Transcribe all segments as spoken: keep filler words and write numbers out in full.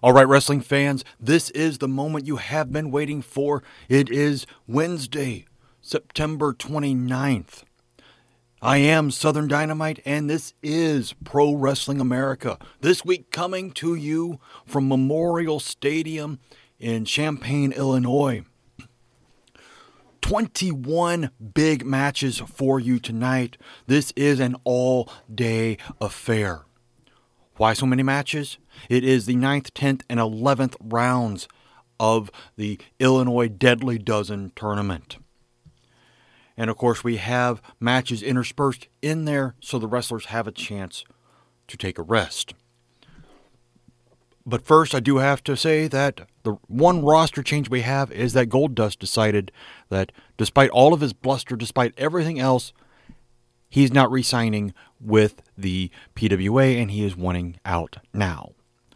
All right, wrestling fans, this is the moment you have been waiting for. It is Wednesday, September twenty-ninth. I am Southern Dynamite, and this is Pro Wrestling America. This week coming to you from Memorial Stadium in Champaign, Illinois. twenty-one big matches for you tonight. This is an all-day affair. Why so many matches? It is the ninth, tenth, and eleventh rounds of the Illinois Deadly Dozen Tournament. And of course we have matches interspersed in there so the wrestlers have a chance to take a rest. But first I do have to say that the one roster change we have is that Goldust decided that despite all of his bluster, despite everything else, he's not re-signing with the P W A, and he is wanting out now.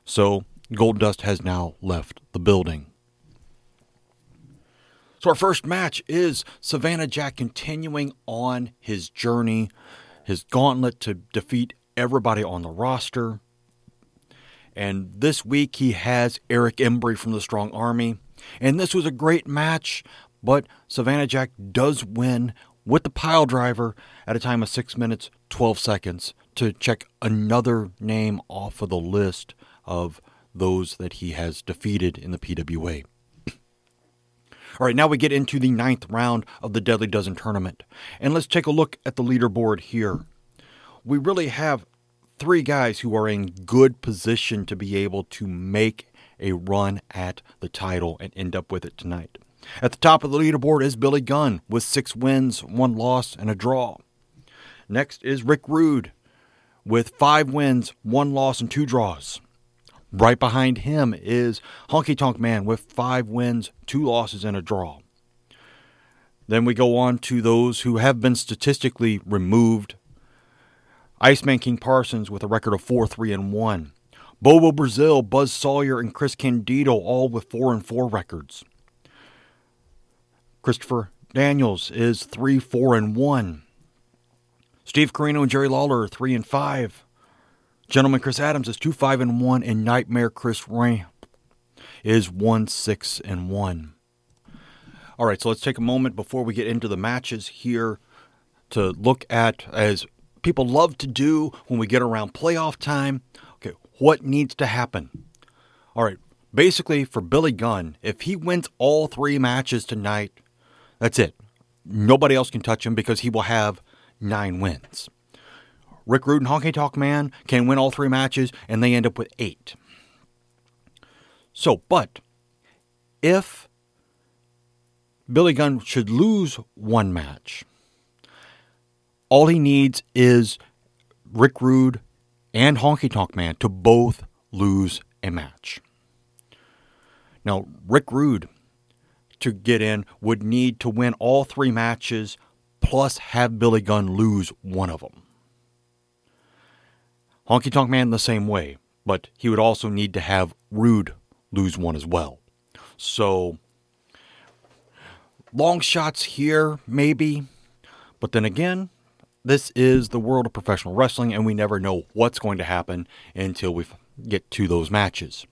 So Goldust has now left the building. So our first match is Savannah Jack continuing on his journey, his gauntlet to defeat everybody on the roster. And this week he has Eric Embry from the Strong Army. And this was a great match, but Savannah Jack does win with the pile driver at a time of six minutes, twelve seconds to check another name off of the list of those that he has defeated in the P W A. All right, now we get into the ninth round of the Deadly Dozen Tournament. And let's take a look at the leaderboard here. We really have three guys who are in good position to be able to make a run at the title and end up with it tonight. At the top of the leaderboard is Billy Gunn with six wins, one loss, and a draw. Next is Rick Rude with five wins, one loss, and two draws. Right behind him is Honky Tonk Man with five wins, two losses, and a draw. Then we go on to those who have been statistically removed. Iceman King Parsons with a record of four, three, and one. Bobo Brazil, Buzz Sawyer, and Chris Candido all with four and four records. Christopher Daniels is three, four, and one. Steve Corino and Jerry Lawler are three and five. Gentleman Chris Adams is two, five, and one, and Nightmare Chris Wayne is one, six, and one. All right, so let's take a moment before we get into the matches here to look at, as people love to do when we get around playoff time, okay, what needs to happen? All right, basically for Billy Gunn, if he wins all three matches tonight, that's it. Nobody else can touch him because he will have nine wins. Rick Rude and Honky Tonk Man can win all three matches, and they end up with eight. So, but if Billy Gunn should lose one match, all he needs is Rick Rude and Honky Tonk Man to both lose a match. Now, Rick Rude, to get in, would need to win all three matches plus have Billy Gunn lose one of them. Honky Tonk Man the same way, but he would also need to have Rude lose one as well. So, long shots here, maybe. But then again, this is the world of professional wrestling, and we never know what's going to happen until we get to those matches.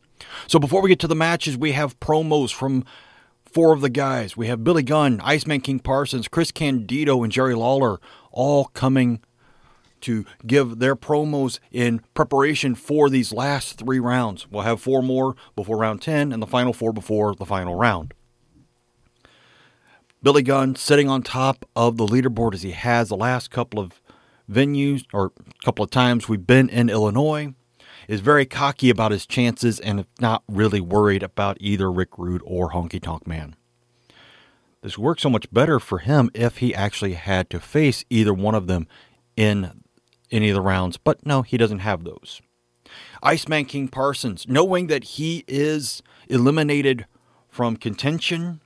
So before we get to the matches, we have promos from four of the guys. We have Billy Gunn, Iceman King Parsons, Chris Candido, and Jerry Lawler all coming to give their promos in preparation for these last three rounds. We'll have four more before round ten and the final four before the final round. Billy Gunn sitting on top of the leaderboard as he has the last couple of venues or couple of times we've been in Illinois, is very cocky about his chances and not really worried about either Rick Rude or Honky Tonk Man. This worked so much better for him if he actually had to face either one of them in any of the rounds, but no, he doesn't have those. Iceman King Parsons, knowing that he is eliminated from contention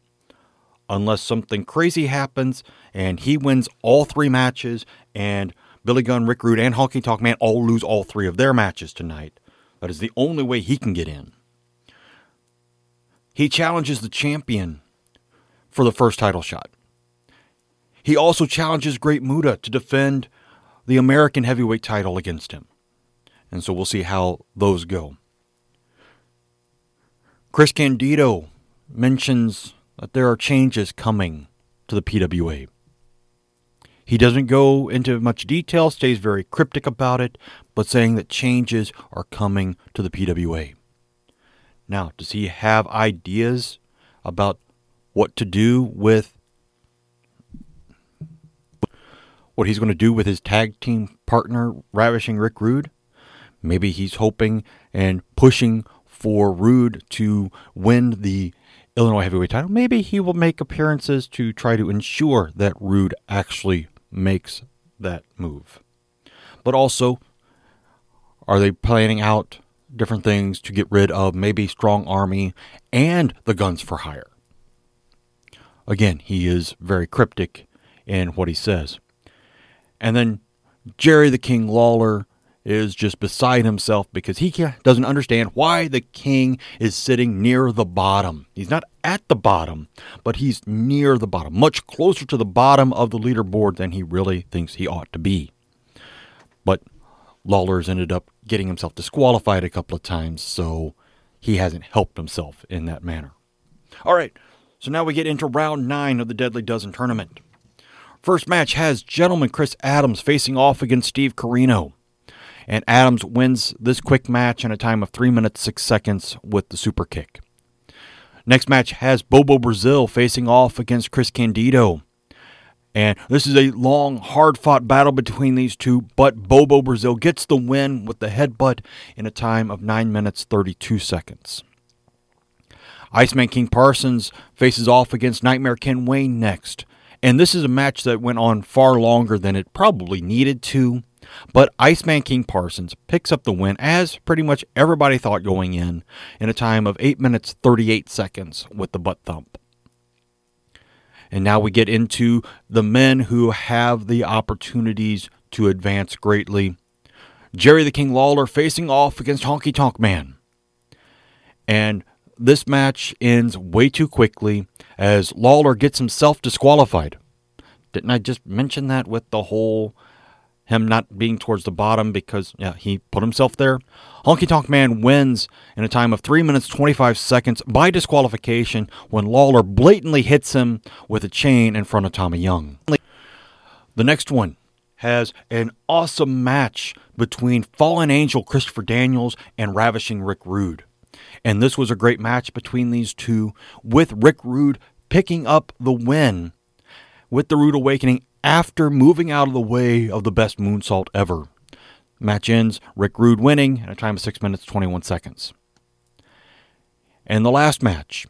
unless something crazy happens, and he wins all three matches, and Billy Gunn, Rick Rude, and Honky Tonk Man all lose all three of their matches tonight. That is the only way he can get in. He challenges the champion for the first title shot. He also challenges Great Muta to defend the American heavyweight title against him. And so we'll see how those go. Chris Candido mentions that there are changes coming to the P W A. He doesn't go into much detail, stays very cryptic about it, but saying that changes are coming to the P W A. Now, does he have ideas about what to do with what he's going to do with his tag team partner, Ravishing Rick Rude? Maybe he's hoping and pushing for Rude to win the Illinois heavyweight title. Maybe he will make appearances to try to ensure that Rude actually makes that move. But also, are they planning out different things to get rid of maybe Strong Army and the Guns for Hire? Again, he is very cryptic in what he says. And then Jerry the King Lawler is just beside himself because he can't, doesn't understand why the King is sitting near the bottom. He's not at the bottom, but he's near the bottom, much closer to the bottom of the leaderboard than he really thinks he ought to be. But Lawler's ended up getting himself disqualified a couple of times, so he hasn't helped himself in that manner. All right, so now we get into round nine of the Deadly Dozen Tournament. First match has Gentleman Chris Adams facing off against Steve Corino. And Adams wins this quick match in a time of three minutes six seconds with the super kick. Next match has Bobo Brazil facing off against Chris Candido. And this is a long, hard-fought battle between these two, but Bobo Brazil gets the win with the headbutt in a time of nine minutes thirty-two seconds. Iceman King Parsons faces off against Nightmare Ken Wayne next. And this is a match that went on far longer than it probably needed to. But Iceman King Parsons picks up the win, as pretty much everybody thought going in, in a time of eight minutes thirty-eight seconds with the butt thump. And now we get into the men who have the opportunities to advance greatly. Jerry the King Lawler facing off against Honky Tonk Man. And this match ends way too quickly as Lawler gets himself disqualified. Didn't I just mention that with the whole him not being towards the bottom because yeah, he put himself there? Honky Tonk Man wins in a time of three minutes twenty-five seconds by disqualification when Lawler blatantly hits him with a chain in front of Tommy Young. The next one has an awesome match between Fallen Angel Christopher Daniels and Ravishing Rick Rude. And this was a great match between these two, with Rick Rude picking up the win with the Rude Awakening after moving out of the way of the best moonsault ever. Match ends, Rick Rude winning at a time of six minutes twenty-one seconds. And the last match,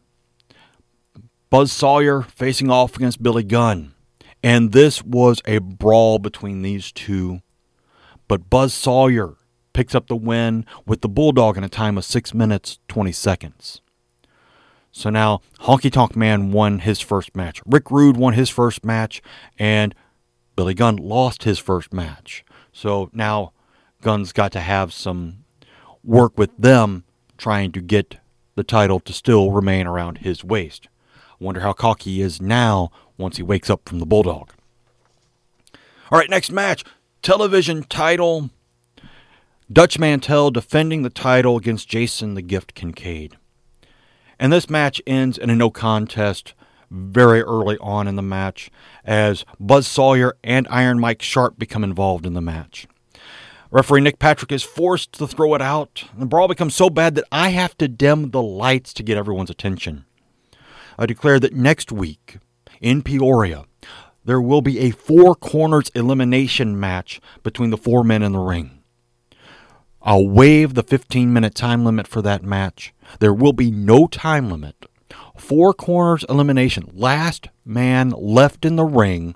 Buzz Sawyer facing off against Billy Gunn. And this was a brawl between these two, but Buzz Sawyer picks up the win with the Bulldog in a time of six minutes, twenty seconds. So now, Honky Tonk Man won his first match. Rick Rude won his first match, and Billy Gunn lost his first match. So now, Gunn's got to have some work with them trying to get the title to still remain around his waist. I wonder how cocky he is now once he wakes up from the Bulldog. All right, next match. Television title. Dutch Mantell defending the title against Jason the Gift Kincaid. And this match ends in a no contest very early on in the match as Buzz Sawyer and Iron Mike Sharp become involved in the match. Referee Nick Patrick is forced to throw it out. The brawl becomes so bad that I have to dim the lights to get everyone's attention. I declare that next week in Peoria, there will be a four corners elimination match between the four men in the ring. I'll waive the fifteen minute time limit for that match. There will be no time limit. Four corners elimination. Last man left in the ring,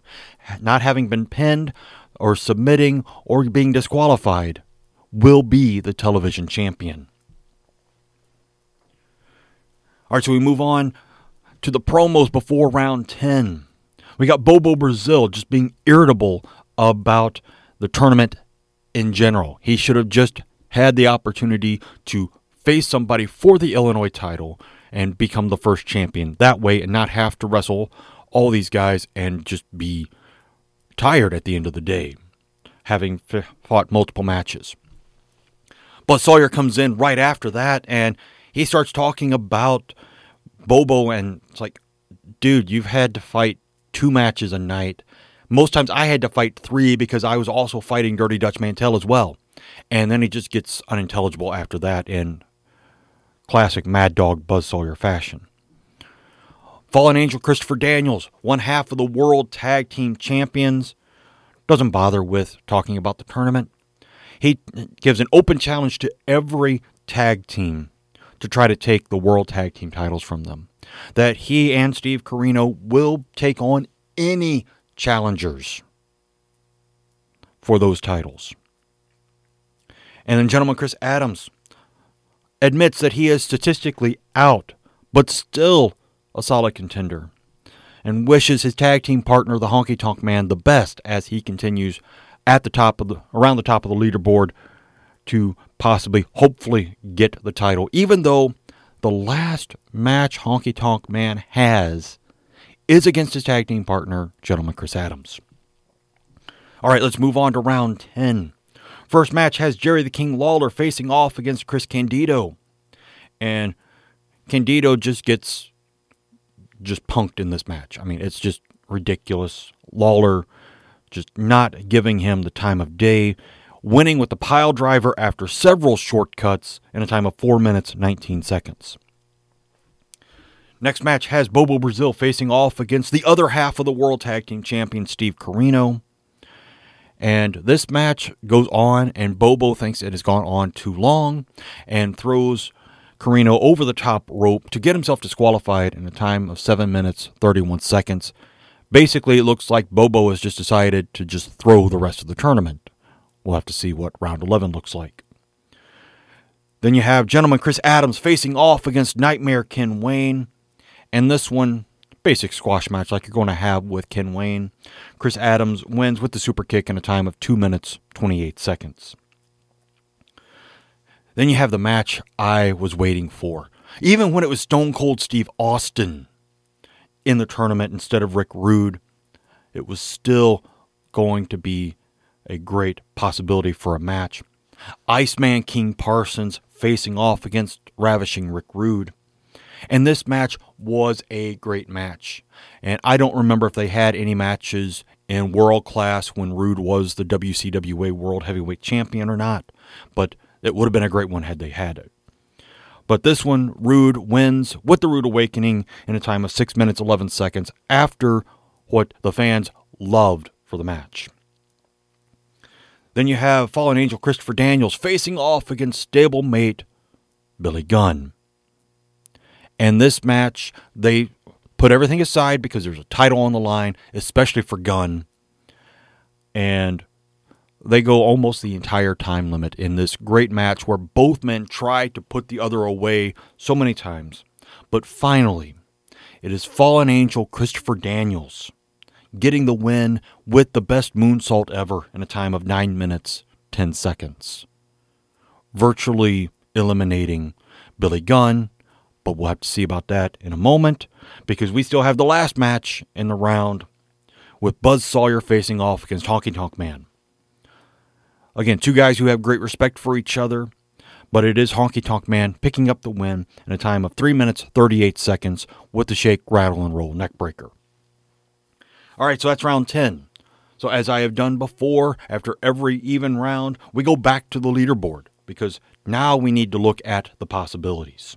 not having been pinned or submitting or being disqualified, will be the television champion. All right, so we move on to the promos before round ten. We got Bobo Brazil just being irritable about the tournament in general. He should have just had the opportunity to face somebody for the Illinois title and become the first champion that way and not have to wrestle all these guys and just be tired at the end of the day, having fought multiple matches. But Sawyer comes in right after that, and he starts talking about Bobo, and it's like, dude, you've had to fight two matches a night. Most times I had to fight three because I was also fighting Dirty Dutch Mantell as well. And then he just gets unintelligible after that in classic Mad Dog Buzz Sawyer fashion. Fallen Angel Christopher Daniels, one half of the World Tag Team Champions, doesn't bother with talking about the tournament. He gives an open challenge to every tag team to try to take the World Tag Team titles from them. That he and Steve Corino will take on any challengers for those titles. And then Gentleman Chris Adams admits that he is statistically out, but still a solid contender, and wishes his tag team partner, the Honky Tonk Man, the best as he continues at the top of the around the top of the leaderboard to possibly, hopefully, get the title. Even though the last match Honky Tonk Man has is against his tag team partner, Gentleman Chris Adams. All right, let's move on to round ten. First match has Jerry the King Lawler facing off against Chris Candido. And Candido just gets just punked in this match. I mean, it's just ridiculous. Lawler just not giving him the time of day, winning with the pile driver after several shortcuts in a time of four minutes, nineteen seconds. Next match has Bobo Brazil facing off against the other half of the World Tag Team Champion, Steve Corino. And this match goes on, and Bobo thinks it has gone on too long and throws Corino over the top rope to get himself disqualified in a time of seven minutes, thirty-one seconds. Basically, it looks like Bobo has just decided to just throw the rest of the tournament. We'll have to see what round eleven looks like. Then you have Gentleman Chris Adams facing off against Nightmare Ken Wayne. And this one, basic squash match like you're going to have with Ken Wayne. Chris Adams wins with the super kick in a time of two minutes, twenty-eight seconds. Then you have the match I was waiting for. Even when it was Stone Cold Steve Austin in the tournament instead of Rick Rude, it was still going to be a great possibility for a match. Iceman King Parsons facing off against Ravishing Rick Rude. And this match was a great match. And I don't remember if they had any matches in World Class when Rude was the W C W A World Heavyweight Champion or not. But it would have been a great one had they had it. But this one, Rude wins with the Rude Awakening in a time of six minutes, eleven seconds after what the fans loved for the match. Then you have Fallen Angel Christopher Daniels facing off against stablemate Billy Gunn. And this match, they put everything aside because there's a title on the line, especially for Gunn. And they go almost the entire time limit in this great match where both men try to put the other away so many times. But finally, it is Fallen Angel Christopher Daniels getting the win with the best moonsault ever in a time of nine minutes, ten seconds. Virtually eliminating Billy Gunn, but we'll have to see about that in a moment because we still have the last match in the round with Buzz Sawyer facing off against Honky Tonk Man. Again, two guys who have great respect for each other, but it is Honky Tonk Man picking up the win in a time of three minutes, thirty-eight seconds with the shake, rattle, and roll neckbreaker. All right, so that's round ten. So as I have done before, after every even round, we go back to the leaderboard because now we need to look at the possibilities.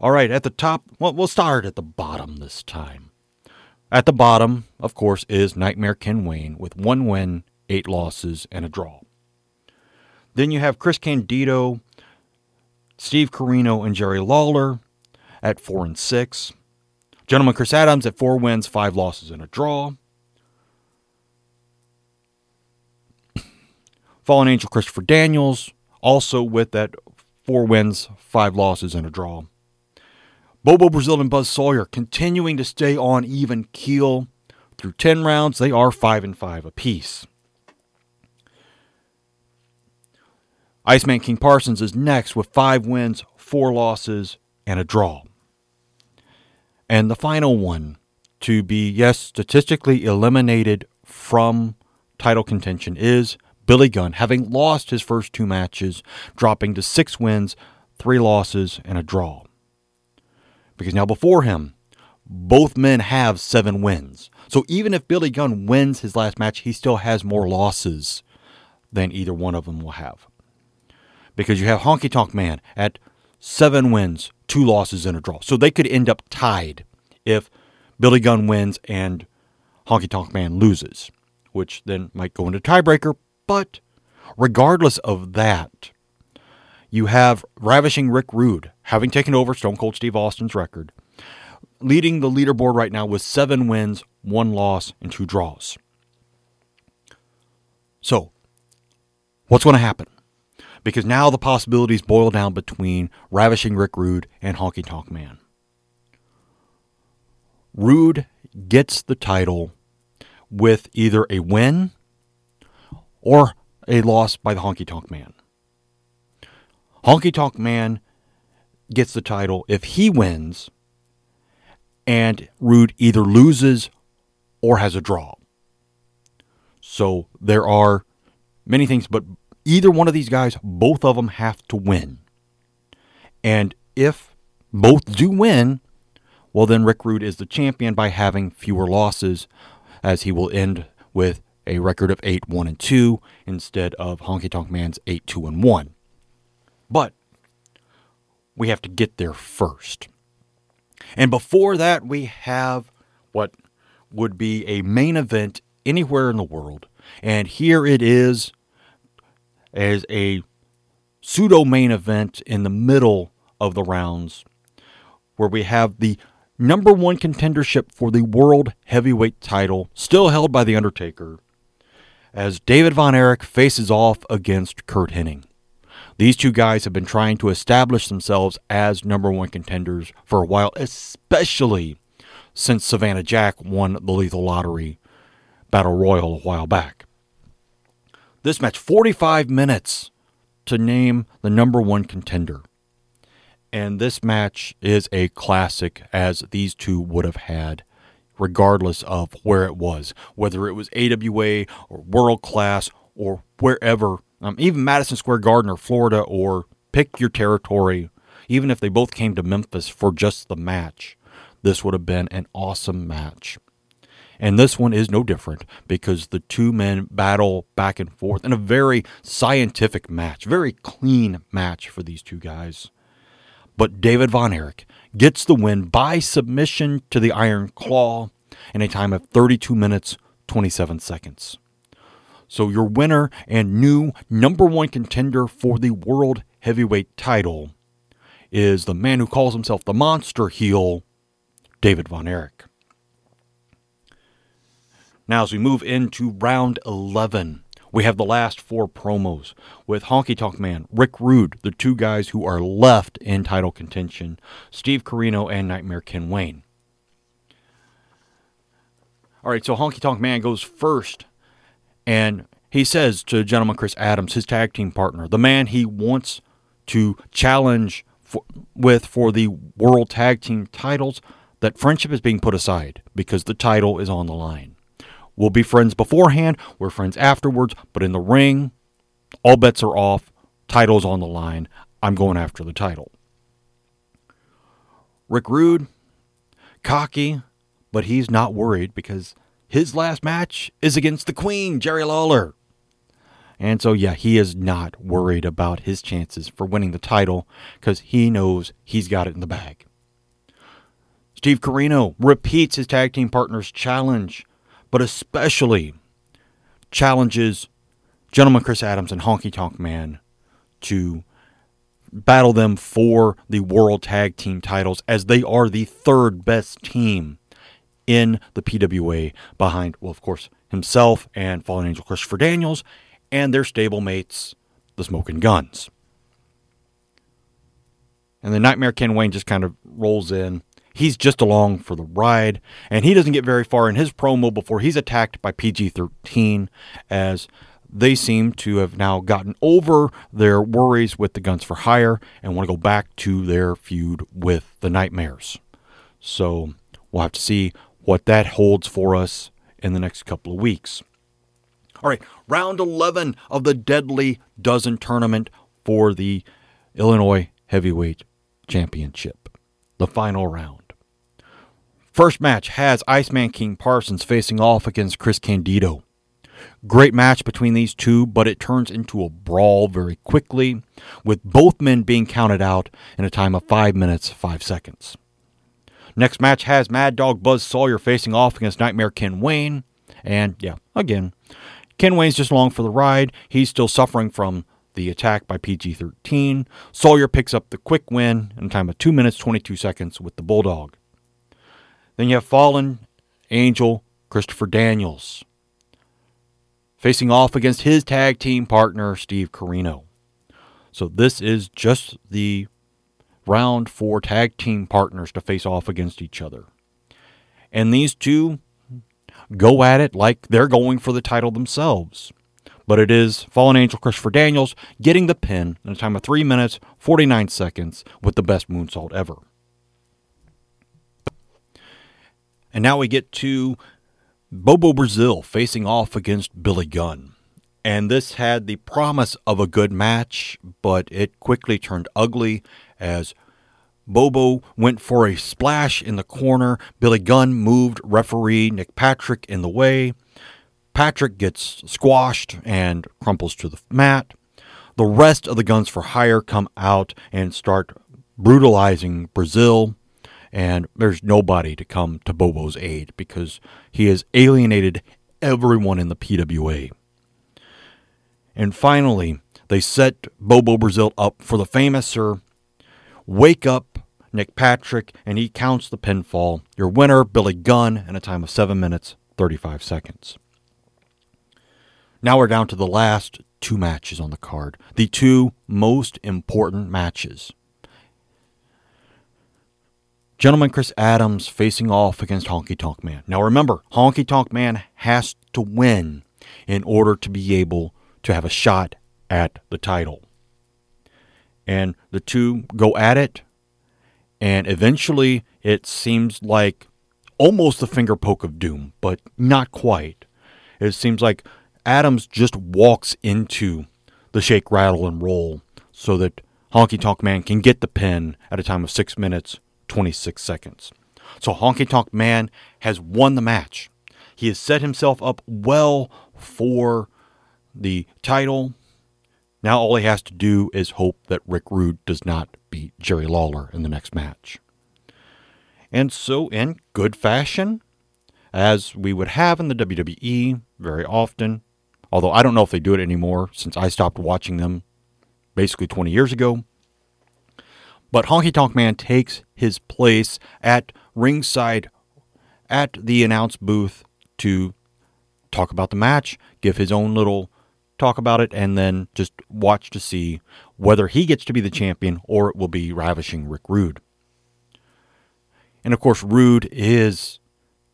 All right, at the top, well, we'll start at the bottom this time. At the bottom, of course, is Nightmare Ken Wayne with one win, eight losses, and a draw. Then you have Chris Candido, Steve Corino, and Jerry Lawler at four and six. Gentleman Chris Adams at four wins, five losses, and a draw. Fallen Angel Christopher Daniels, also with that four wins, five losses, and a draw. Bobo Brazil and Buzz Sawyer continuing to stay on even keel. Through ten rounds, they are five and five apiece. Iceman King Parsons is next with five wins, four losses, and a draw. And the final one to be, yes, statistically eliminated from title contention is Billy Gunn, having lost his first two matches, dropping to six wins, three losses, and a draw. Because now before him, both men have seven wins. So even if Billy Gunn wins his last match, he still has more losses than either one of them will have. Because you have Honky Tonk Man at seven wins, two losses, and a draw. So they could end up tied if Billy Gunn wins and Honky Tonk Man loses, which then might go into tiebreaker. But regardless of that, you have Ravishing Rick Rude, having taken over Stone Cold Steve Austin's record, leading the leaderboard right now with seven wins, one loss, and two draws. So, what's going to happen? Because now the possibilities boil down between Ravishing Rick Rude and Honky Tonk Man. Rude gets the title with either a win or a loss by the Honky Tonk Man. Honky Tonk Man gets the title if he wins and Rude either loses or has a draw. So there are many things, but either one of these guys, both of them have to win. And if both do win, well then Rick Rude is the champion by having fewer losses, as he will end with a record of eight one and two instead of Honky Tonk Man's eight two and one. But we have to get there first. And before that, we have what would be a main event anywhere in the world. And here it is as a pseudo-main event in the middle of the rounds, where we have the number one contendership for the World Heavyweight title, still held by The Undertaker, as David Von Erich faces off against Kurt Hennig. These two guys have been trying to establish themselves as number one contenders for a while, especially since Savannah Jack won the Lethal Lottery Battle Royal a while back. This match, forty-five minutes to name the number one contender. And this match is a classic, as these two would have had regardless of where it was, whether it was A W A or World Class or wherever. Um, even Madison Square Garden or Florida, or pick your territory, even if they both came to Memphis for just the match, this would have been an awesome match. And this one is no different, because the two men battle back and forth in a very scientific match, very clean match for these two guys. But David Von Erich gets the win by submission to the Iron Claw in a time of thirty-two minutes, twenty-seven seconds. So your winner and new number one contender for the World Heavyweight title is the man who calls himself the Monster Heel, David Von Erich. Now as we move into round eleven, we have the last four promos with Honky Tonk Man, Rick Rude, the two guys who are left in title contention, Steve Corino and Nightmare Ken Wayne. All right, so Honky Tonk Man goes first. And he says to Gentleman Chris Adams, his tag team partner, the man he wants to challenge for, with for the World Tag Team titles, that friendship is being put aside because the title is on the line. We'll be friends beforehand, we're friends afterwards, but in the ring, all bets are off, title's on the line, I'm going after the title. Rick Rude, cocky, but he's not worried because his last match is against the Queen, Jerry Lawler. And so, yeah, he is not worried about his chances for winning the title because he knows he's got it in the bag. Steve Corino repeats his tag team partner's challenge, but especially challenges Gentleman Chris Adams and Honky Tonk Man to battle them for the World Tag Team titles, as they are the third best team in the P W A behind, well, of course, himself and Fallen Angel Christopher Daniels and their stablemates, the Smoking Guns. And the Nightmare Ken Wayne just kind of rolls in. He's just along for the ride, and he doesn't get very far in his promo before he's attacked by P G thirteen, as they seem to have now gotten over their worries with the Guns for Hire and want to go back to their feud with the Nightmares. So we'll have to see what that holds for us in the next couple of weeks. All right, round eleven of the Deadly Dozen Tournament for the Illinois Heavyweight Championship, the final round. First match has Iceman King Parsons facing off against Chris Candido. Great match between these two, but it turns into a brawl very quickly, with both men being counted out in a time of five minutes, five seconds. Next match has Mad Dog Buzz Sawyer facing off against Nightmare Ken Wayne. And, yeah, again, Ken Wayne's just along for the ride. He's still suffering from the attack by P G thirteen. Sawyer picks up the quick win in a time of two minutes, twenty-two seconds with the Bulldog. Then you have Fallen Angel Christopher Daniels facing off against his tag team partner, Steve Corino. So this is just the round for tag team partners to face off against each other. And these two go at it like they're going for the title themselves. But it is Fallen Angel Christopher Daniels getting the pin in a time of three minutes, forty-nine seconds with the best moonsault ever. And now we get to Bobo Brazil facing off against Billy Gunn. And this had the promise of a good match, but it quickly turned ugly as Bobo went for a splash in the corner. Billy Gunn moved referee Nick Patrick in the way. Patrick gets squashed and crumples to the mat. The rest of the Guns for Hire come out and start brutalizing Brazil. And there's nobody to come to Bobo's aid because he has alienated everyone in the P W A. And finally, they set Bobo Brazil up for the famouser Wake Up Nick Patrick, and he counts the pinfall. Your winner, Billy Gunn, in a time of seven minutes, thirty-five seconds. Now we're down to the last two matches on the card, the two most important matches. Gentleman Chris Adams facing off against Honky Tonk Man. Now remember, Honky Tonk Man has to win in order to be able to have a shot at the title. And the two go at it, and eventually it seems like almost the finger poke of doom, but not quite. It seems like Adams just walks into the shake, rattle, and roll so that Honky Tonk Man can get the pin at a time of six minutes, twenty-six seconds. So Honky Tonk Man has won the match. He has set himself up well for the title. Now all he has to do is hope that Rick Rude does not beat Jerry Lawler in the next match. And so in good fashion, as we would have in the W W E very often, although I don't know if they do it anymore since I stopped watching them basically twenty years ago, but Honky Tonk Man takes his place at ringside at the announce booth to talk about the match, give his own little talk about it, and then just watch to see whether he gets to be the champion or it will be Ravishing Rick Rude. And of course, Rude is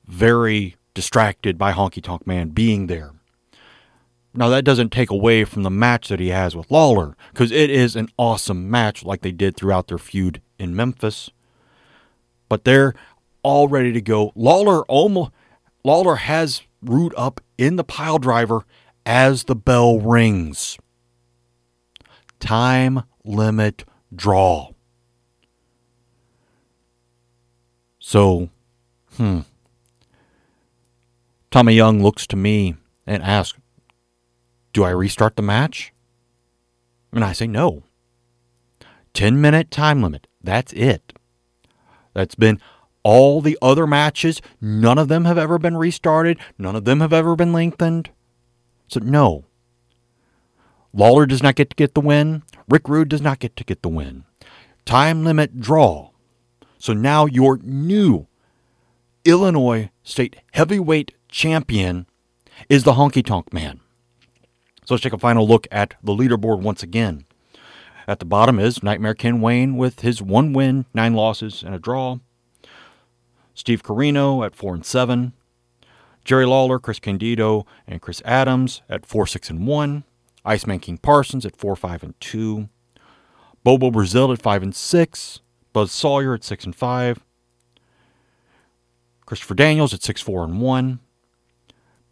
very distracted by Honky Tonk Man being there. Now, that doesn't take away from the match that he has with Lawler, because it is an awesome match like they did throughout their feud in Memphis. But they're all ready to go. Lawler almost, Lawler has Rude up in the pile driver as the bell rings. Time limit draw. So, hmm. Tommy Young looks to me and asks, do I restart the match? And I say no. ten minute time limit. That's it. That's been all the other matches. None of them have ever been restarted. None of them have ever been lengthened. So no. Lawler does not get to get the win. Rick Rude does not get to get the win. Time limit draw. So now your new Illinois State Heavyweight Champion is the Honky Tonk Man. So let's take a final look at the leaderboard once again. At the bottom is Nightmare Ken Wayne with his one win, nine losses, and a draw. Steve Corino at four and seven. Jerry Lawler, Chris Candido, and Chris Adams at four, six, and one. Iceman King Parsons at four, five, and two. Bobo Brazil at five and six. Buzz Sawyer at six and five. Christopher Daniels at six, four, and one.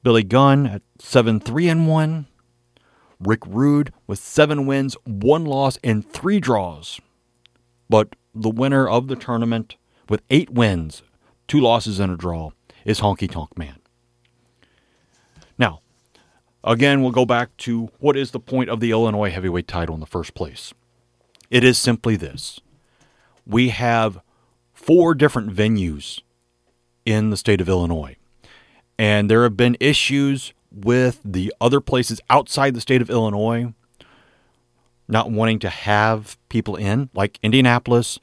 Billy Gunn at seven, three, and one. Rick Rude with seven wins, one loss, and three draws. But the winner of the tournament, with eight wins, two losses and a draw, is Honky Tonk Man. Now, again, we'll go back to what is the point of the Illinois heavyweight title in the first place. It is simply this. We have four different venues in the state of Illinois, and there have been issues with the other places outside the state of Illinois not wanting to have people in, like Indianapolis,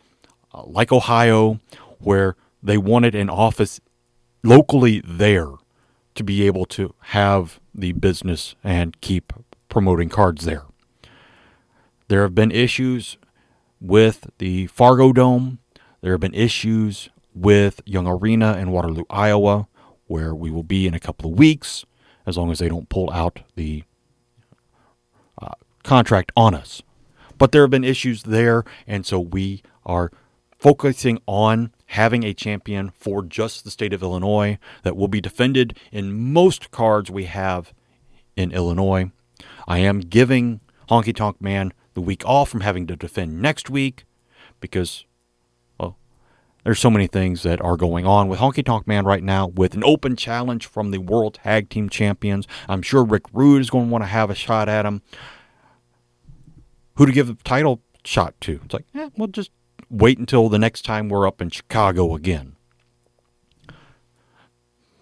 uh, like Ohio, where they wanted an office locally there to be able to have the business and keep promoting cards there. There have been issues with the Fargo Dome. There have been issues with Young Arena in Waterloo, Iowa, where we will be in a couple of weeks, as long as they don't pull out the uh, contract on us. But there have been issues there, and so we are focusing on having a champion for just the state of Illinois that will be defended in most cards we have in Illinois. I am giving Honky Tonk Man the week off from having to defend next week because, well, there's so many things that are going on with Honky Tonk Man right now with an open challenge from the World Tag Team Champions. I'm sure Rick Rude is going to want to have a shot at him. Who to give the title shot to? It's like, eh, we'll just wait until the next time we're up in Chicago again.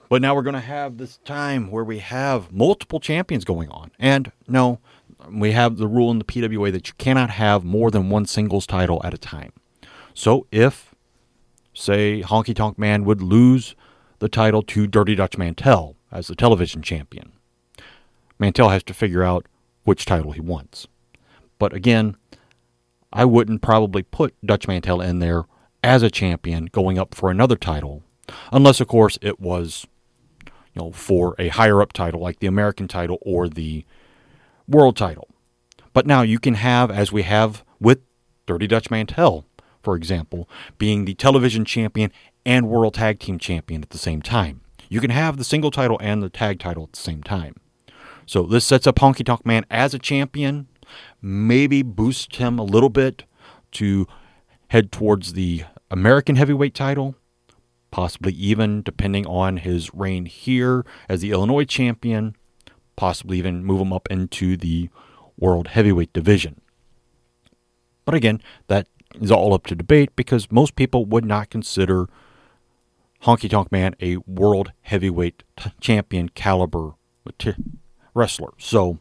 But now we're going to have this time where we have multiple champions going on. And no, we have the rule in the P W A that you cannot have more than one singles title at a time. So if, say, Honky Tonk Man would lose the title to Dirty Dutch Mantell as the television champion, Mantell has to figure out which title he wants. But again, I wouldn't probably put Dutch Mantell in there as a champion going up for another title, unless, of course, it was, you know, for a higher-up title like the American title or the world title. But now you can have, as we have with Dirty Dutch Mantell, for example, being the television champion and world tag team champion at the same time. You can have the single title and the tag title at the same time. So this sets up Honky Tonk Man as a champion, maybe boost him a little bit to head towards the American heavyweight title, possibly even, depending on his reign here as the Illinois champion, possibly even move him up into the world heavyweight division. But again, that is all up to debate because most people would not consider Honky Tonk Man a world heavyweight t- champion caliber t- wrestler. So,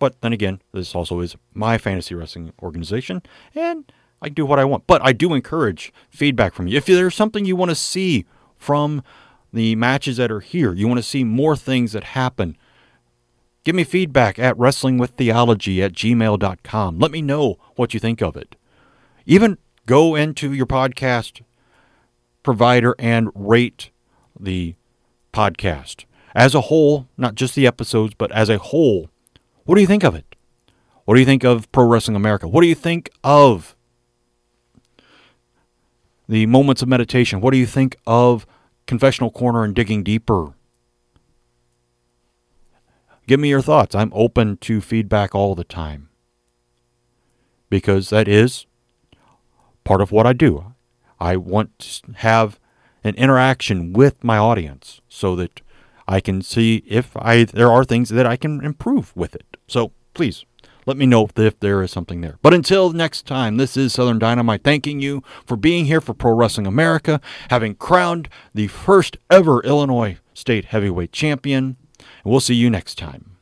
but then again, this also is my fantasy wrestling organization, and I do what I want. But I do encourage feedback from you. If there's something you want to see from the matches that are here, you want to see more things that happen, give me feedback at wrestlingwiththeology at gmail dot com. Let me know what you think of it. Even go into your podcast provider and rate the podcast as a whole, not just the episodes, but as a whole. What do you think of it? What do you think of Pro Wrestling America? What do you think of the Moments of Meditation? What do you think of Confessional Corner and Digging Deeper? Give me your thoughts. I'm open to feedback all the time because that is part of what I do. I want to have an interaction with my audience so that I can see if I there are things that I can improve with it. So please let me know if there is something there. But until next time, this is Southern Dynamite thanking you for being here for Pro Wrestling America, having crowned the first ever Illinois State Heavyweight Champion. And we'll see you next time.